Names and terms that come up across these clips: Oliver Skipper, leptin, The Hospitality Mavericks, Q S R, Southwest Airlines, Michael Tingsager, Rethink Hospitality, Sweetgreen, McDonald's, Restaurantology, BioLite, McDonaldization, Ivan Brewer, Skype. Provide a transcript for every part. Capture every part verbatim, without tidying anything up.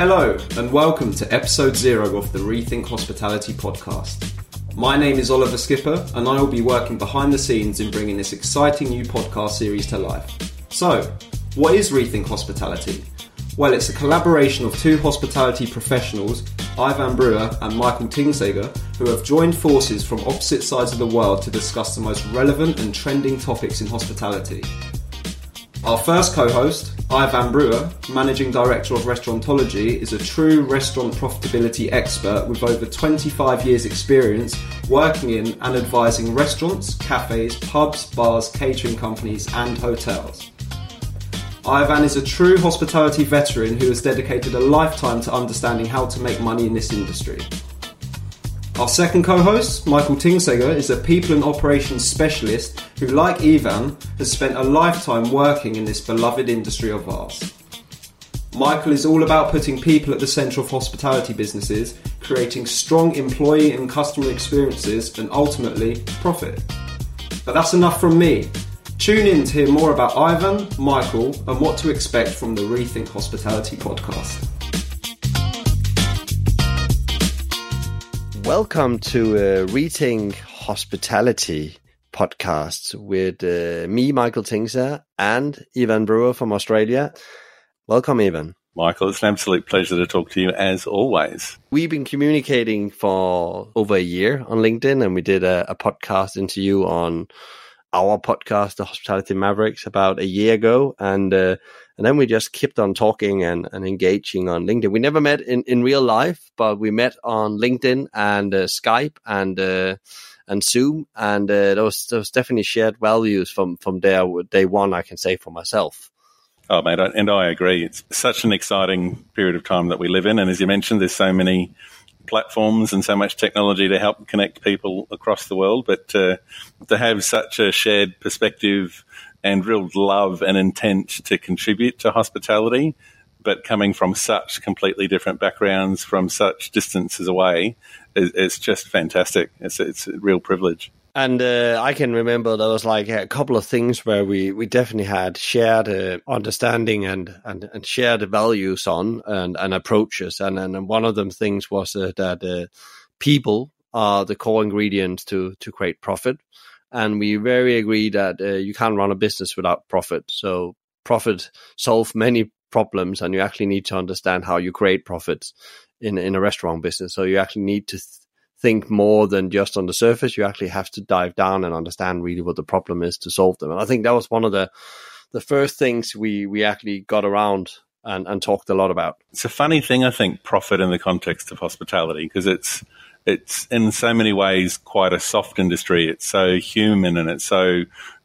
Hello and welcome to episode zero of the Rethink Hospitality podcast. My name is Oliver Skipper and I will be working behind the scenes in bringing this exciting new podcast series to life. So, what is Rethink Hospitality? Well, it's a collaboration of two hospitality professionals, Ivan Brewer and Michael Tingsager, who have joined forces from opposite sides of the world to discuss the most relevant and trending topics in hospitality. Our first co-host, Ivan Brewer, Managing Director of Restaurantology, is a true restaurant profitability expert with over twenty-five years experience working in and advising restaurants, cafes, pubs, bars, catering companies and hotels. Ivan is a true hospitality veteran who has dedicated a lifetime to understanding how to make money in this industry. Our second co-host, Michael Tingsager, is a people and operations specialist who, like Ivan, has spent a lifetime working in this beloved industry of ours. Michael is all about putting people at the centre of hospitality businesses, creating strong employee and customer experiences and ultimately profit. But that's enough from me. Tune in to hear more about Ivan, Michael and what to expect from the Rethink Hospitality podcast. Welcome to uh, Rethink Hospitality podcast with uh, me, Michael Tingsager, and Ivan Brewer from Australia. Welcome, Ivan. Michael, it's an absolute pleasure to talk to you as always. We've been communicating for over a year on LinkedIn, and we did a, a podcast interview on our podcast, The Hospitality Mavericks, about a year ago, and uh, and then we just kept on talking and, and engaging on LinkedIn. We never met in, in real life, but we met on LinkedIn and uh, Skype and uh, and Zoom, and uh, those those definitely shared values from from there day one. I can say for myself. Oh, mate, and I agree. It's such an exciting period of time that we live in, and as you mentioned, there's so many platforms and so much technology to help connect people across the world, but uh, to have such a shared perspective and real love and intent to contribute to hospitality, but coming from such completely different backgrounds, from such distances away, is, is just fantastic. It's, it's a real privilege. And uh, I can remember there was like a couple of things where we, we definitely had shared uh, understanding and, and, and shared values on and, and approaches. And, and one of them things was uh, that uh, people are the core ingredients to, to create profit. And we very agree that uh, you can't run a business without profit. So profit solves many problems, and you actually need to understand how you create profits in, in a restaurant business. So you actually need to... Th- think more than just on the surface. You actually have to dive down and understand really what the problem is to solve them. And I think that was one of the the first things we we actually got around and, and talked a lot about. It's a funny thing, I think, profit in the context of hospitality, because it's it's in so many ways quite a soft industry. It's so human and it's so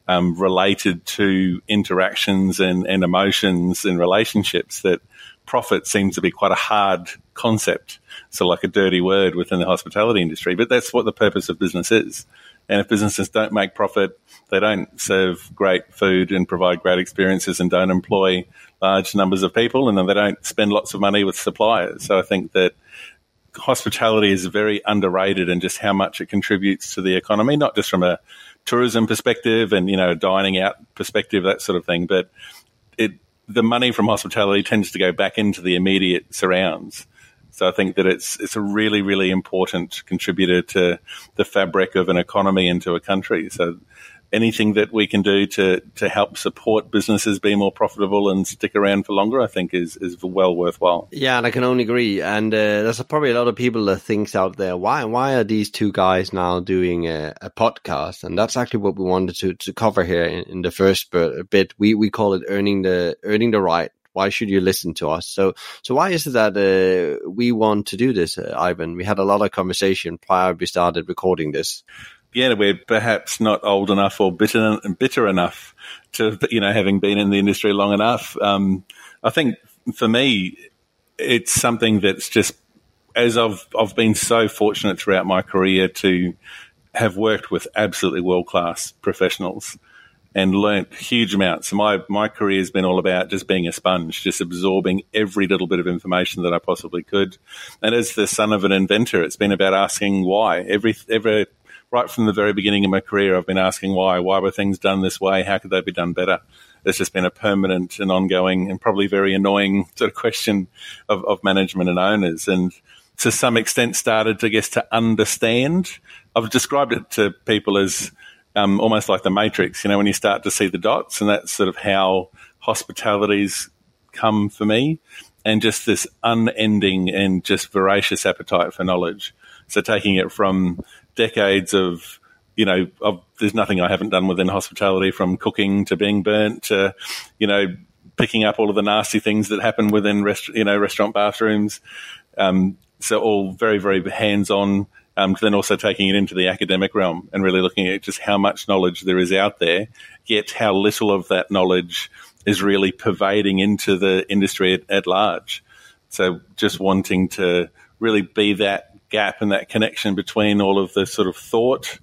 um, related to interactions and, and emotions and relationships that profit seems to be quite a hard concept, so like a dirty word within the hospitality industry. But that's what the purpose of business is. And if businesses don't make profit, they don't serve great food and provide great experiences and don't employ large numbers of people, and then they don't spend lots of money with suppliers. So I think that hospitality is very underrated in just how much it contributes to the economy, not just from a tourism perspective and, you know, dining out perspective, that sort of thing, but it the money from hospitality tends to go back into the immediate surrounds. So I think that it's it's a really, really important contributor to the fabric of an economy and to a country. So anything that we can do to, to help support businesses be more profitable and stick around for longer, I think is, is well worthwhile. Yeah, and I can only agree. And uh, there's probably a lot of people that thinks out there, why why are these two guys now doing a, a podcast? And that's actually what we wanted to, to cover here in, in the first bit. We we call it earning the earning the right. Why should you listen to us? So, so why is it that uh, we want to do this, uh, Ivan? We had a lot of conversation prior we started recording this. Yeah, we're perhaps not old enough or bitter bitter enough to, you know, having been in the industry long enough. Um, I think for me, it's something that's just, as I've I've been so fortunate throughout my career to have worked with absolutely world-class professionals and learnt huge amounts. My my career has been all about just being a sponge, just absorbing every little bit of information that I possibly could. And as the son of an inventor, it's been about asking why. Every every right from the very beginning of my career, I've been asking why. Why were things done this way? How could they be done better? It's just been a permanent and ongoing and probably very annoying sort of question of, of management and owners. And to some extent started, I guess, to understand. I've described it to people as um, almost like the Matrix, you know, when you start to see the dots, and that's sort of how hospitality's come for me, and just this unending and just voracious appetite for knowledge. So taking it from decades of, you know, of, there's nothing I haven't done within hospitality, from cooking to being burnt to, you know, picking up all of the nasty things that happen within, rest, you know, restaurant bathrooms. Um, so all very, very hands-on. Um, then also taking it into the academic realm and really looking at just how much knowledge there is out there, yet how little of that knowledge is really pervading into the industry at, at large. So just wanting to really be that gap and that connection between all of the sort of thought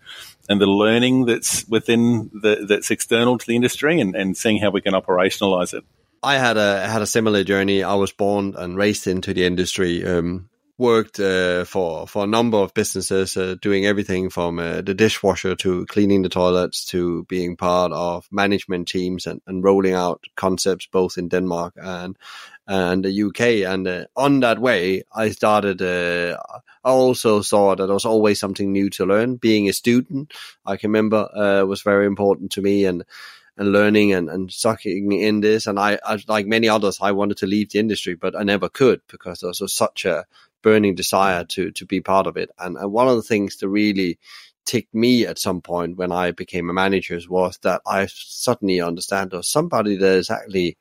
and the learning that's within the, that's external to the industry, and, and seeing how we can operationalize it. I had a had a similar journey. I was born and raised into the industry. Um, worked uh, for for a number of businesses, uh, doing everything from uh, the dishwasher to cleaning the toilets to being part of management teams and, and rolling out concepts both in Denmark and and the U K. And uh, on that way, I started, uh, I also saw that there was always something new to learn. Being a student, I can remember, uh, was very important to me, and and learning and, and sucking in this. And I, I, like many others, I wanted to leave the industry, but I never could because there was such a burning desire to to be part of it. And, and one of the things that really ticked me at some point when I became a manager was that I suddenly understand there's somebody that is actually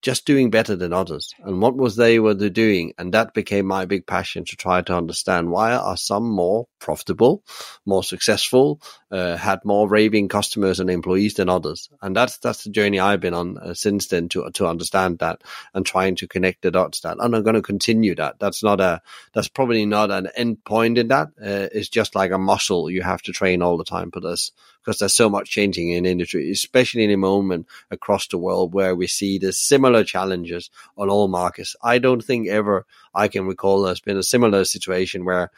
just doing better than others, and what was they were they doing. And that became my big passion, to try to understand why are some more profitable, more successful, uh, had more raving customers and employees than others. And that's that's the journey I've been on uh, since then, to to understand that and trying to connect the dots. That, and I'm going to continue that. That's not a that's probably not an end point in that. Uh, it's just like a muscle you have to train all the time. But there's because there's so much changing in industry, especially in a moment across the world where we see the similar challenges on all markets. I don't think ever I can recall there's been a similar situation where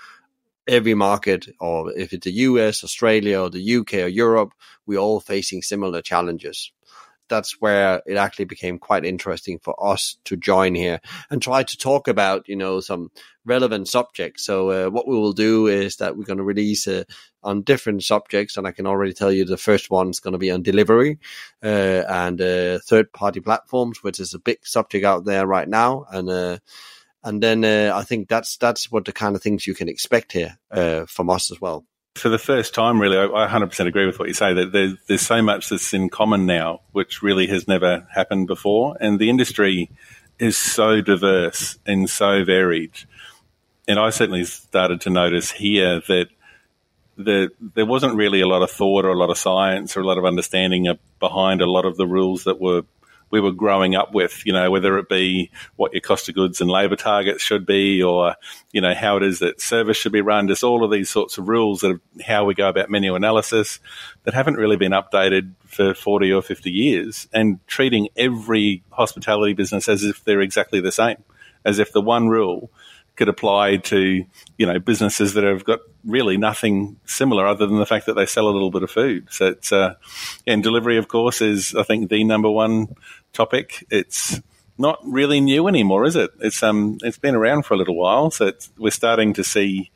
every market, or if it's the U S, Australia, or the U K, or Europe, we're all facing similar challenges. That's where it actually became quite interesting for us to join here and try to talk about, you know, some relevant subjects. So uh, what we will do is that we're going to release uh, on different subjects. And I can already tell you the first one is going to be on delivery uh, and uh, third party platforms, which is a big subject out there right now. And, uh, and then uh, I think that's, that's what the kind of things you can expect here uh, from us as well. For the first time, really, I one hundred percent agree with what you say, that there's, there's so much that's in common now, which really has never happened before. And the industry is so diverse and so varied. And I certainly started to notice here that the, there wasn't really a lot of thought or a lot of science or a lot of understanding behind a lot of the rules that were we were growing up with, you know, whether it be what your cost of goods and labour targets should be, or, you know, how it is that service should be run, just all of these sorts of rules of how we go about menu analysis that haven't really been updated for forty or fifty years, and treating every hospitality business as if they're exactly the same, as if the one rule could apply to, you know, businesses that have got really nothing similar other than the fact that they sell a little bit of food. So it's, uh, and delivery, of course, is, I think, the number one topic. It's not really new anymore, is it? It's um, it's been around for a little while, so it's, we're starting to see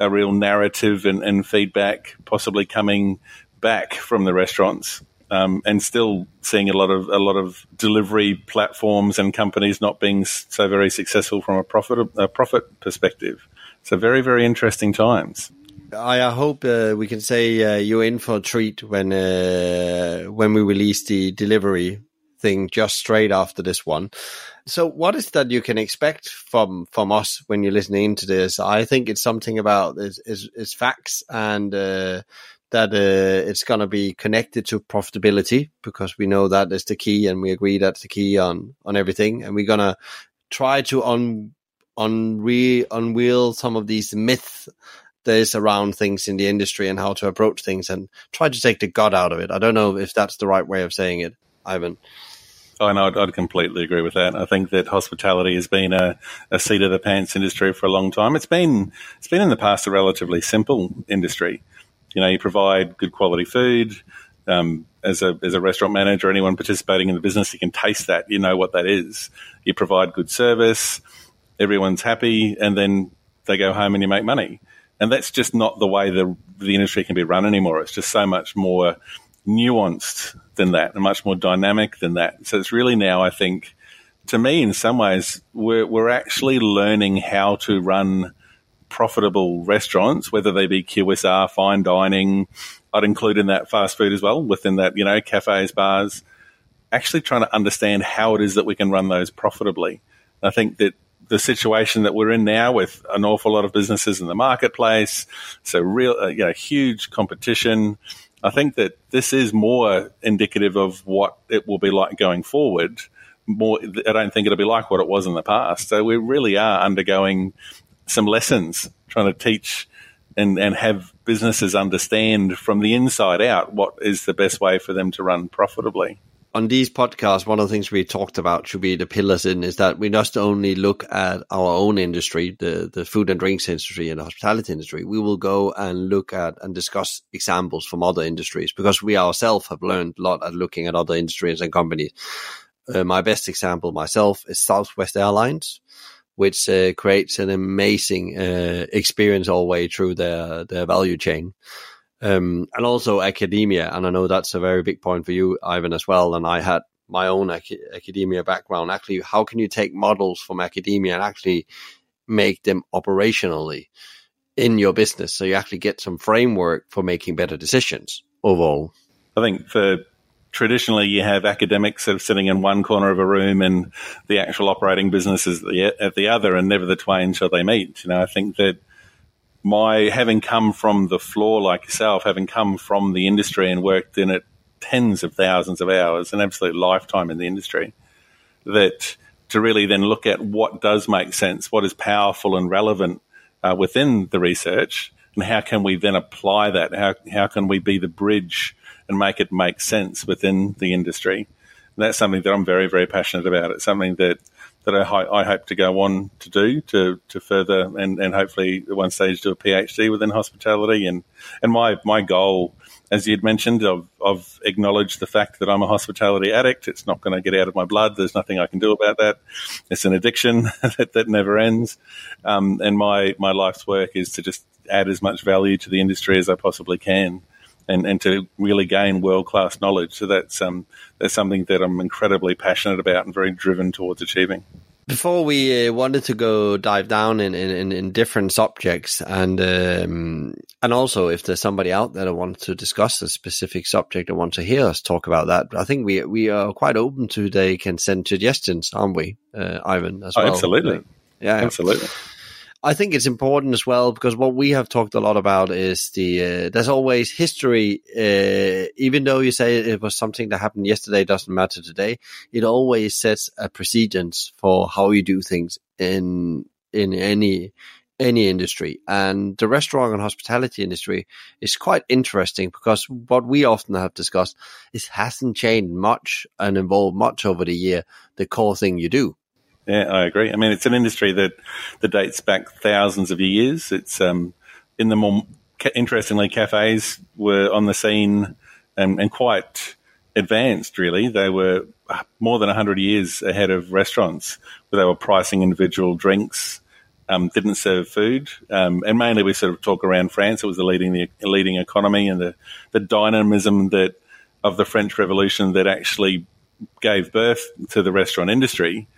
a real narrative and, and feedback possibly coming back from the restaurants, um, and still seeing a lot of a lot of delivery platforms and companies not being so very successful from a profit a profit perspective. So very, very interesting times. I hope uh, we can say uh, you're in for a treat when uh, when we release the delivery thing just straight after this one. So what is that you can expect from from us when you're listening to this? I think it's something about is is, is facts, and uh, that uh, it's going to be connected to profitability, because we know that is the key, and we agree that's the key on on everything. And we're going to try to un unre unwheel some of these myths that is around things in the industry and how to approach things, and try to take the gut out of it. I don't know if that's the right way of saying it, Ivan. Oh, no, I'd, I'd completely agree with that. I think that hospitality has been a, a seat of the pants industry for a long time. It's been it's been in the past a relatively simple industry, You know, you provide good quality food. Um, as a as a restaurant manager, anyone participating in the business, you can taste that. You know what that is. You provide good service. Everyone's happy, and then they go home and you make money. And that's just not the way the the industry can be run anymore. It's just so much more nuanced than that and much more dynamic than that. So it's really now, I think, to me, in some ways, we're, we're actually learning how to run profitable restaurants, whether they be Q S R, fine dining. I'd include in that fast food as well, within that, you know, cafes, bars, actually trying to understand how it is that we can run those profitably. I think that the situation that we're in now with an awful lot of businesses in the marketplace, so real, uh, you know, huge competition, I think that this is more indicative of what it will be like going forward. More, I don't think it'll be like what it was in the past. So we really are undergoing some lessons, trying to teach and, and have businesses understand from the inside out what is the best way for them to run profitably. On these podcasts, one of the things we talked about should be the pillars in is that we not only look at our own industry, the, the food and drinks industry and the hospitality industry, we will go and look at and discuss examples from other industries because we ourselves have learned a lot at looking at other industries and companies. Uh, my best example myself is Southwest Airlines, which uh, creates an amazing uh, experience all the way through their, their value chain. Um, and also academia. And I know that's a very big point for you, Ivan, as well. And I had my own ac- academia background. Actually, how can you take models from academia and actually make them operationally in your business? So you actually get some framework for making better decisions overall. I think for traditionally you have academics sort of sitting in one corner of a room and the actual operating business is at the other, and never the twain shall they meet. You know, I think that my having come from the floor like yourself, having come from the industry and worked in it tens of thousands of hours, an absolute lifetime in the industry, that to really then look at what does make sense, what is powerful and relevant uh, within the research, and how can we then apply that? How how can we be the bridge and make it make sense within the industry? And that's something that I'm very, very passionate about. It's something that that I, I hope to go on to do, to, to further and, and hopefully at one stage do a PhD within hospitality. And, and my, my goal, as you'd mentioned, I've, I've acknowledged the fact that I'm a hospitality addict. It's not going to get out of my blood. There's nothing I can do about that. It's an addiction that, that never ends. Um, and my, my life's work is to just add as much value to the industry as I possibly can and, and to really gain world-class knowledge. So that's um, that's something that I'm incredibly passionate about and very driven towards achieving. Before we uh, wanted to go dive down in, in, in different subjects, and um, and also if there's somebody out there that wants to discuss a specific subject and wants to hear us talk about that, I think we we are quite open to they can send suggestions, aren't we, uh, Ivan, as oh, well? Absolutely. Uh, yeah, absolutely. I think it's important as well because what we have talked a lot about is the uh, there's always history. Uh, even though you say it was something that happened yesterday, doesn't matter today. It always sets a precedence for how you do things in in any any industry. And the restaurant and hospitality industry is quite interesting because what we often have discussed is hasn't changed much and evolved much over the year. The core thing you do. Yeah, I agree. I mean, it's an industry that, that dates back thousands of years. It's um, in the more interestingly, cafes were on the scene and, and quite advanced. Really, they were more than a hundred years ahead of restaurants, where they were pricing individual drinks, um, didn't serve food, um, and mainly we sort of talk around France. It was the leading the leading economy and the, the dynamism that of the French Revolution that actually gave birth to the restaurant industry.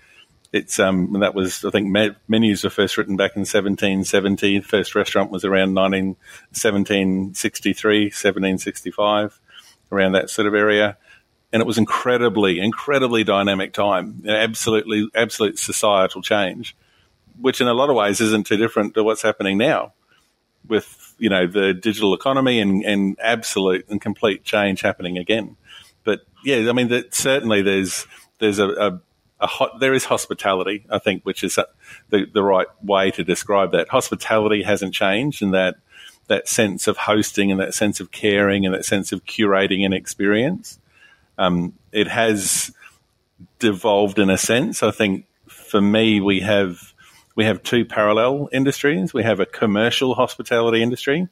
It's um that was I think menus were first written back in seventeen seventy. The first restaurant was around seventeen sixty-three, seventeen sixty-five, around that sort of area, and it was incredibly, incredibly dynamic time. Absolutely, absolute societal change, which in a lot of ways isn't too different to what's happening now, with you know the digital economy and, and absolute and complete change happening again. But yeah, I mean that certainly there's there's a, a A hot, there is hospitality, I think, which is the, the right way to describe that. Hospitality hasn't changed, and that that sense of hosting and that sense of caring and that sense of curating an experience. Um, it has devolved in a sense. I think for me, we have we have two parallel industries. We have a commercial hospitality industry,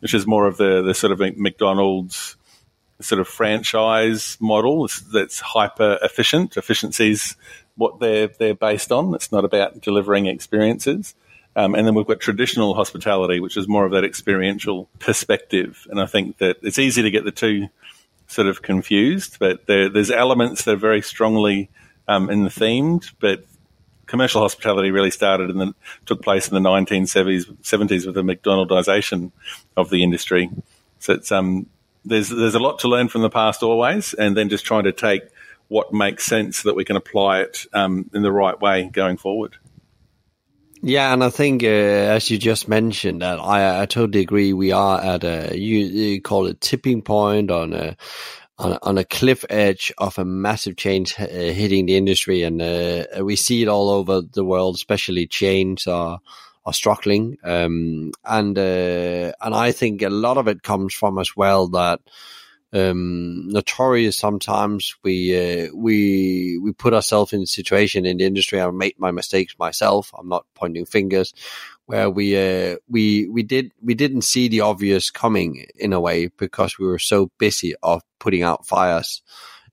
which is more of the, the sort of McDonald's sort of franchise model that's hyper efficient. Efficiency's what they're they're based on. It's not about delivering experiences. Um, and then we've got traditional hospitality, which is more of that experiential perspective. And I think that it's easy to get the two sort of confused, but there, there's elements that are very strongly um, in the themed, but commercial hospitality really started and then took place in the nineteen seventies with the McDonaldization of the industry. So it's um, there's there's a lot to learn from the past always, and then just trying to take what makes sense so that we can apply it um, in the right way going forward. Yeah, and I think, uh, as you just mentioned, that I, I totally agree. We are at a, you, you call it tipping point on a, on, on a cliff edge of a massive change uh, hitting the industry. And uh, we see it all over the world, especially chains are, are struggling. Um, and, uh, and I think a lot of it comes from as well that, um, notorious sometimes we, uh, we, we put ourselves in a situation in the industry. I made my mistakes myself. I'm not pointing fingers where we, uh, we, we did, we didn't see the obvious coming in a way because we were so busy of putting out fires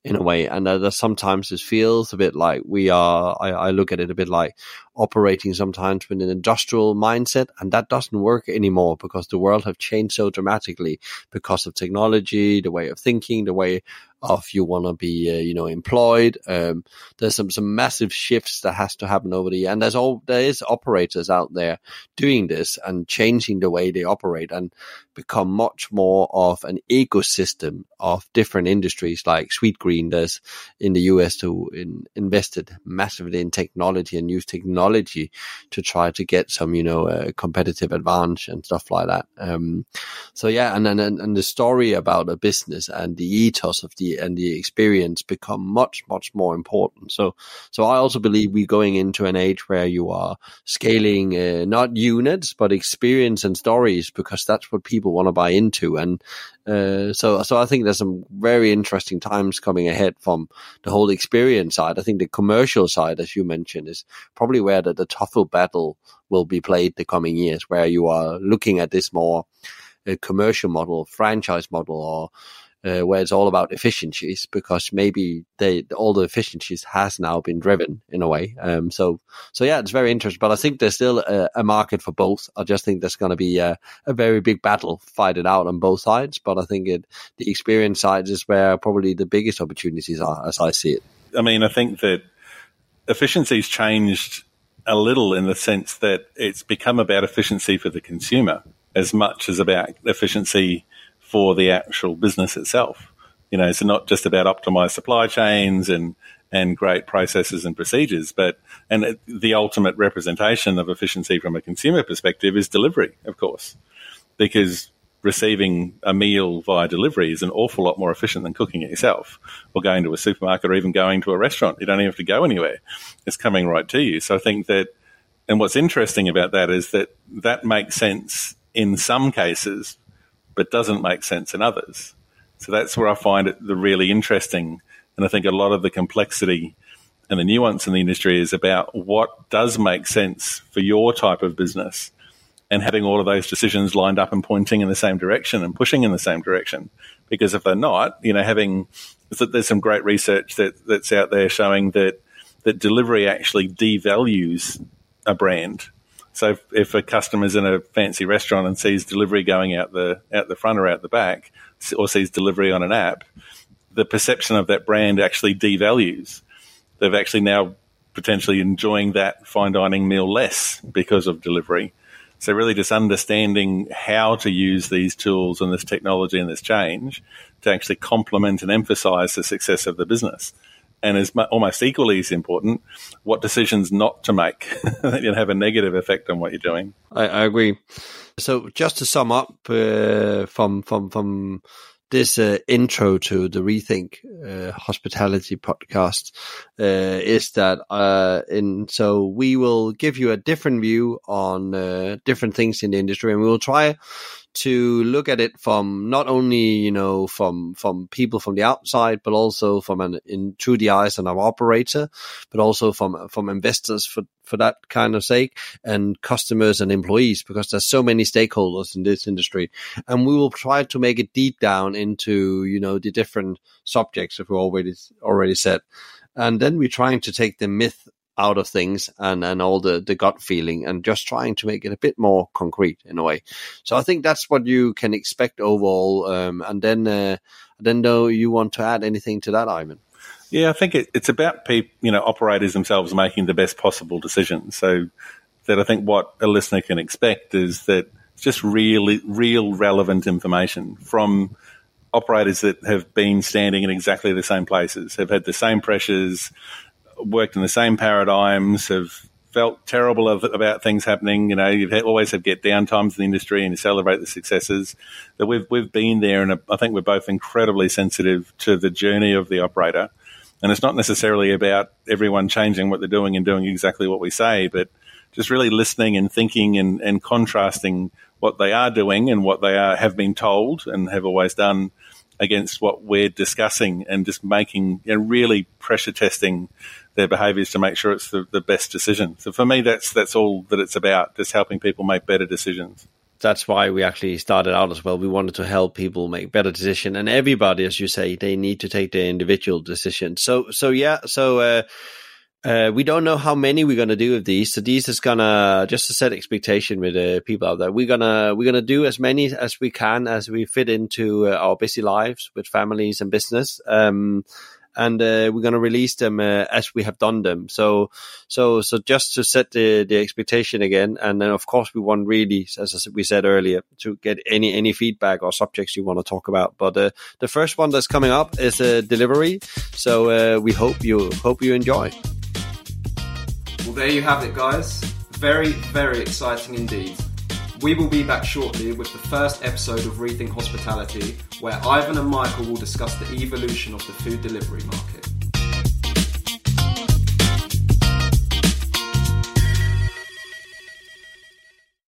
in a way. And uh, sometimes it feels a bit like we are, I, I look at it a bit like operating sometimes with an industrial mindset, and that doesn't work anymore because the world have changed so dramatically because of technology, the way of thinking, the way of you want to be, uh, you know, employed. Um, there's some, some massive shifts that has to happen over the year. And there's all, there is operators out there doing this and changing the way they operate and become much more of an ecosystem of different industries like Sweetgreen. There's in the U S who in, invested massively in technology and used technology to try to get some, you know, uh, competitive advantage and stuff like that. Um, so yeah. And then, and, and the story about a business and the ethos of the and the experience become much, much more important. So, so I also believe we're going into an age where you are scaling uh, not units, but experience and stories, because that's what people want to buy into. And uh, so, so I think there's some very interesting times coming ahead from the whole experience side. I think the commercial side, as you mentioned, is probably where the, the tougher battle will be played the coming years, where you are looking at this more uh, commercial model, franchise model, or Uh, where it's all about efficiencies, because maybe they all the efficiencies has now been driven in a way. Um, so, so yeah, it's very interesting. But I think there's still a, a market for both. I just think there's going to be a, a very big battle fight it out on both sides. But I think it, the experience side is where probably the biggest opportunities are, as I see it. I mean, I think that efficiency's changed a little in the sense that it's become about efficiency for the consumer as much as about efficiency for the actual business itself. You know, it's not just about optimized supply chains and, and great processes and procedures, but, and it, the ultimate representation of efficiency from a consumer perspective is delivery, of course, because receiving a meal via delivery is an awful lot more efficient than cooking it yourself or going to a supermarket or even going to a restaurant. You don't even have to go anywhere. It's coming right to you. So I think that, and what's interesting about that is that that makes sense in some cases, but doesn't make sense in others. So that's where I find it the really interesting. And I think a lot of the complexity and the nuance in the industry is about what does make sense for your type of business, and having all of those decisions lined up and pointing in the same direction and pushing in the same direction. Because if they're not, you know, having there's some great research that, that's out there showing that, that delivery actually devalues a brand. So if, if a customer's in a fancy restaurant and sees delivery going out the out the front or out the back, or sees delivery on an app, the perception of that brand actually devalues. They've actually now potentially enjoying that fine dining meal less because of delivery. So really just understanding how to use these tools and this technology and this change to actually complement and emphasize the success of the business. And is almost equally as important, what decisions not to make that you have a negative effect on what you're doing. I, I agree. So just to sum up uh, from from from this uh, intro to the Rethink uh, Hospitality podcast uh, is that uh, in so we will give you a different view on uh, different things in the industry, and we will try to look at it from not only, you know, from from people from the outside, but also from an in through the eyes of an operator, but also from from investors for for that kind of sake, and customers and employees, because there's so many stakeholders in this industry. And we will try to make it deep down into, you know, the different subjects that we already already said. And then we're trying to take the myth out of things and, and all the, the gut feeling, and just trying to make it a bit more concrete in a way. So I think that's what you can expect overall. Um, and then, uh, I don't know, you want to add anything to that, Ivan? Yeah, I think it, it's about people, you know, operators themselves making the best possible decision. So that I think what a listener can expect is that just really real relevant information from operators that have been standing in exactly the same places, have had the same pressures, worked in the same paradigms, have felt terrible of, about things happening. You know, you always have get down times in the industry, and you celebrate the successes. That we've we've been there, and I think we're both incredibly sensitive to the journey of the operator. And it's not necessarily about everyone changing what they're doing and doing exactly what we say, but just really listening and thinking and, and contrasting what they are doing and what they are have been told and have always done against what we're discussing, and just making, you know, really pressure testing their behaviours to make sure it's the, the best decision. So for me, that's that's all that it's about, just helping people make better decisions. That's why we actually started out as well. We wanted to help people make better decision, and everybody, as you say, they need to take their individual decision. So, so yeah, so uh, uh, we don't know how many we're going to do of these. So these is gonna, just to set expectation with uh, people out there, we're gonna we're gonna do as many as we can as we fit into uh, our busy lives with families and business. Um, And uh, we're going to release them uh, as we have done them. So, so, so just to set the, the expectation again, and then of course we want really, as we said earlier, to get any any feedback or subjects you want to talk about. But uh, the first one that's coming up is uh, delivery. So uh, we hope you hope you enjoy. Well, there you have it, guys. Very, very exciting indeed. We will be back shortly with the first episode of Rethink Hospitality, where Ivan and Michael will discuss the evolution of the food delivery market.